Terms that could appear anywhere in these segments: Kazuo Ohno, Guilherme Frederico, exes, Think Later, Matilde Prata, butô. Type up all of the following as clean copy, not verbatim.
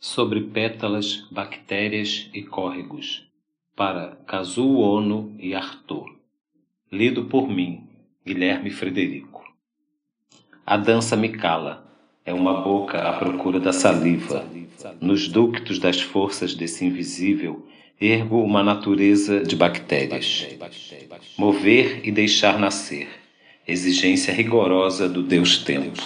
sobre pétalas, bactérias e córregos, para Kazuo Ohno e Artaud. Lido por mim, Guilherme Frederico. A dança me cala, é uma boca à procura da saliva. Nos ductos das forças desse invisível, ergo uma natureza de bactérias. Mover e deixar nascer, exigência rigorosa do Deus-tempo.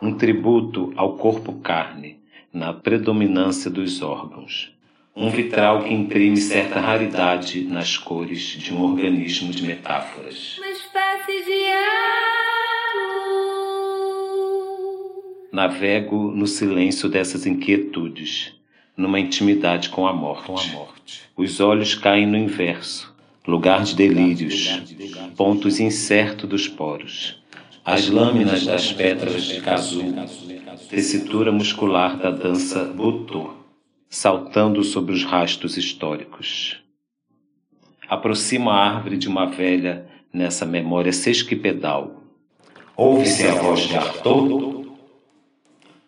Um tributo ao corpo-carne, na predominância dos órgãos. Um vitral que imprime certa raridade nas cores de um organismo de metáforas. Uma espécie de água. Navego no silêncio dessas inquietudes, numa intimidade com a morte. Os olhos caem no inverso, lugar de delírios, pontos incertos dos poros. As lâminas das pétalas de Kazuo, tessitura muscular da dança butô, saltando sobre os rastros históricos. Aproximo a árvore de uma velha nessa memória sesquipedal. Ouve-se a voz de Artaud?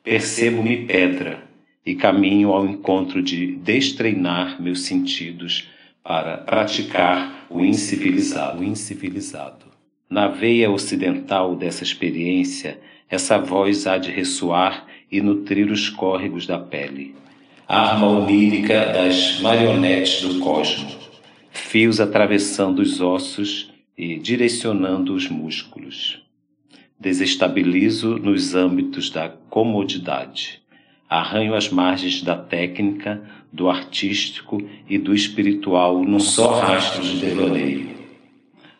Percebo-me pedra e caminho ao encontro de destreinar meus sentidos para praticar o incivilizado. Na veia ocidental dessa experiência, essa voz há de ressoar e nutrir os córregos da pele. Arma onírica das marionetes do cosmo. Fios atravessando os ossos e direcionando os músculos. Desestabilizo nos âmbitos da comodidade. Arranho as margens da técnica, do artístico e do espiritual num só rastro de devaneio.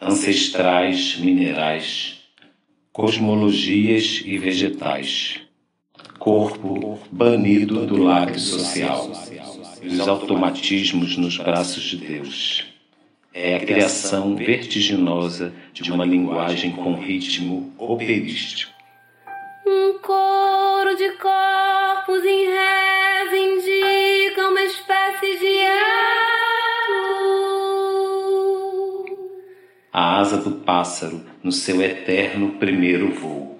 Ancestrais, minerais, cosmologias e vegetais. Corpo banido do lacre social. Os automatismos nos braços de Deus. É a criação vertiginosa de uma linguagem com ritmo operístico. Um coro de corpos em reza indica uma espécie de a asa do pássaro no seu eterno primeiro voo.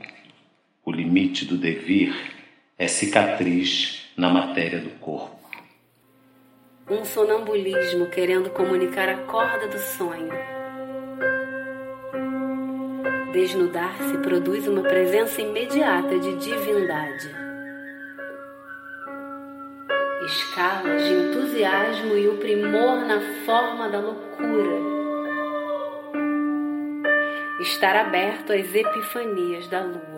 O limite do devir é cicatriz na matéria do corpo. Um sonambulismo querendo comunicar a corda do sonho. Desnudar-se produz uma presença imediata de divindade. Escalas de entusiasmo e o primor na forma da loucura. Estar aberto às epifanias da lua.